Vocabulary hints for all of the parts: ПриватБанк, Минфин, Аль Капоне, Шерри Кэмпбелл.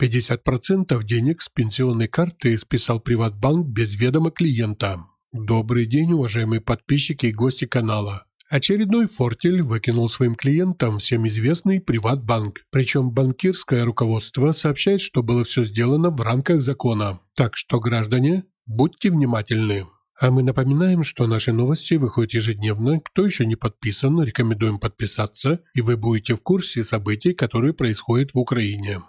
50% денег с пенсионной карты списал ПриватБанк без ведома клиента. Добрый день, уважаемые подписчики и гости канала. Очередной фортель выкинул своим клиентам всем известный ПриватБанк. Причем банкирское руководство сообщает, что было все сделано в рамках закона. Так что, граждане, будьте внимательны. А мы напоминаем, что наши новости выходят ежедневно. Кто еще не подписан, рекомендуем подписаться, и вы будете в курсе событий, которые происходят в Украине.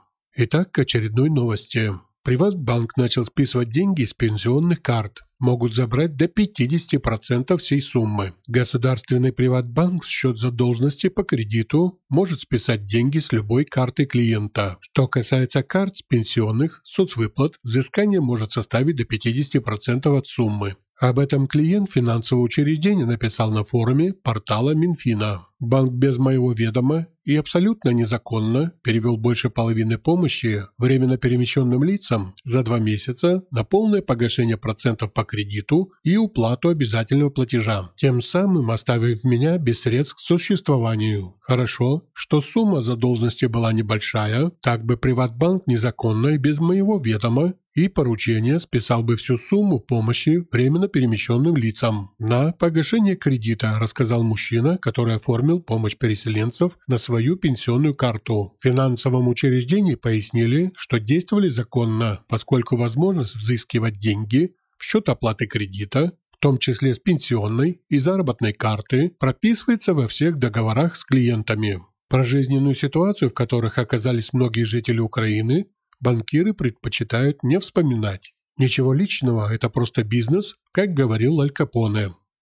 Итак, к очередной новости. ПриватБанк начал списывать деньги с пенсионных карт. Могут забрать до 50% всей суммы. Государственный ПриватБанк в счет задолженности по кредиту может списать деньги с любой карты клиента. Что касается карт с пенсионных, соцвыплат, взыскание может составить до 50% от суммы. Об этом клиент финансового учреждения написал на форуме портала Минфина. Банк без моего ведома и абсолютно незаконно перевел больше половины помощи временно перемещенным лицам за 2 месяца на полное погашение процентов по кредиту и уплату обязательного платежа, тем самым оставив меня без средств к существованию. Хорошо, что сумма задолженности была небольшая, так бы ПриватБанк незаконно и без моего ведома и поручения списал бы всю сумму помощи временно перемещенным лицам на погашение кредита, рассказал мужчина, который оформил помощь переселенцев на свою пенсионную карту. В финансовом учреждении пояснили, что действовали законно, поскольку возможность взыскивать деньги в счет оплаты кредита, в том числе с пенсионной и заработной карты, прописывается во всех договорах с клиентами. Про жизненную ситуацию, в которых оказались многие жители Украины, банкиры предпочитают не вспоминать. Ничего личного, это просто бизнес, как говорил Аль Капоне.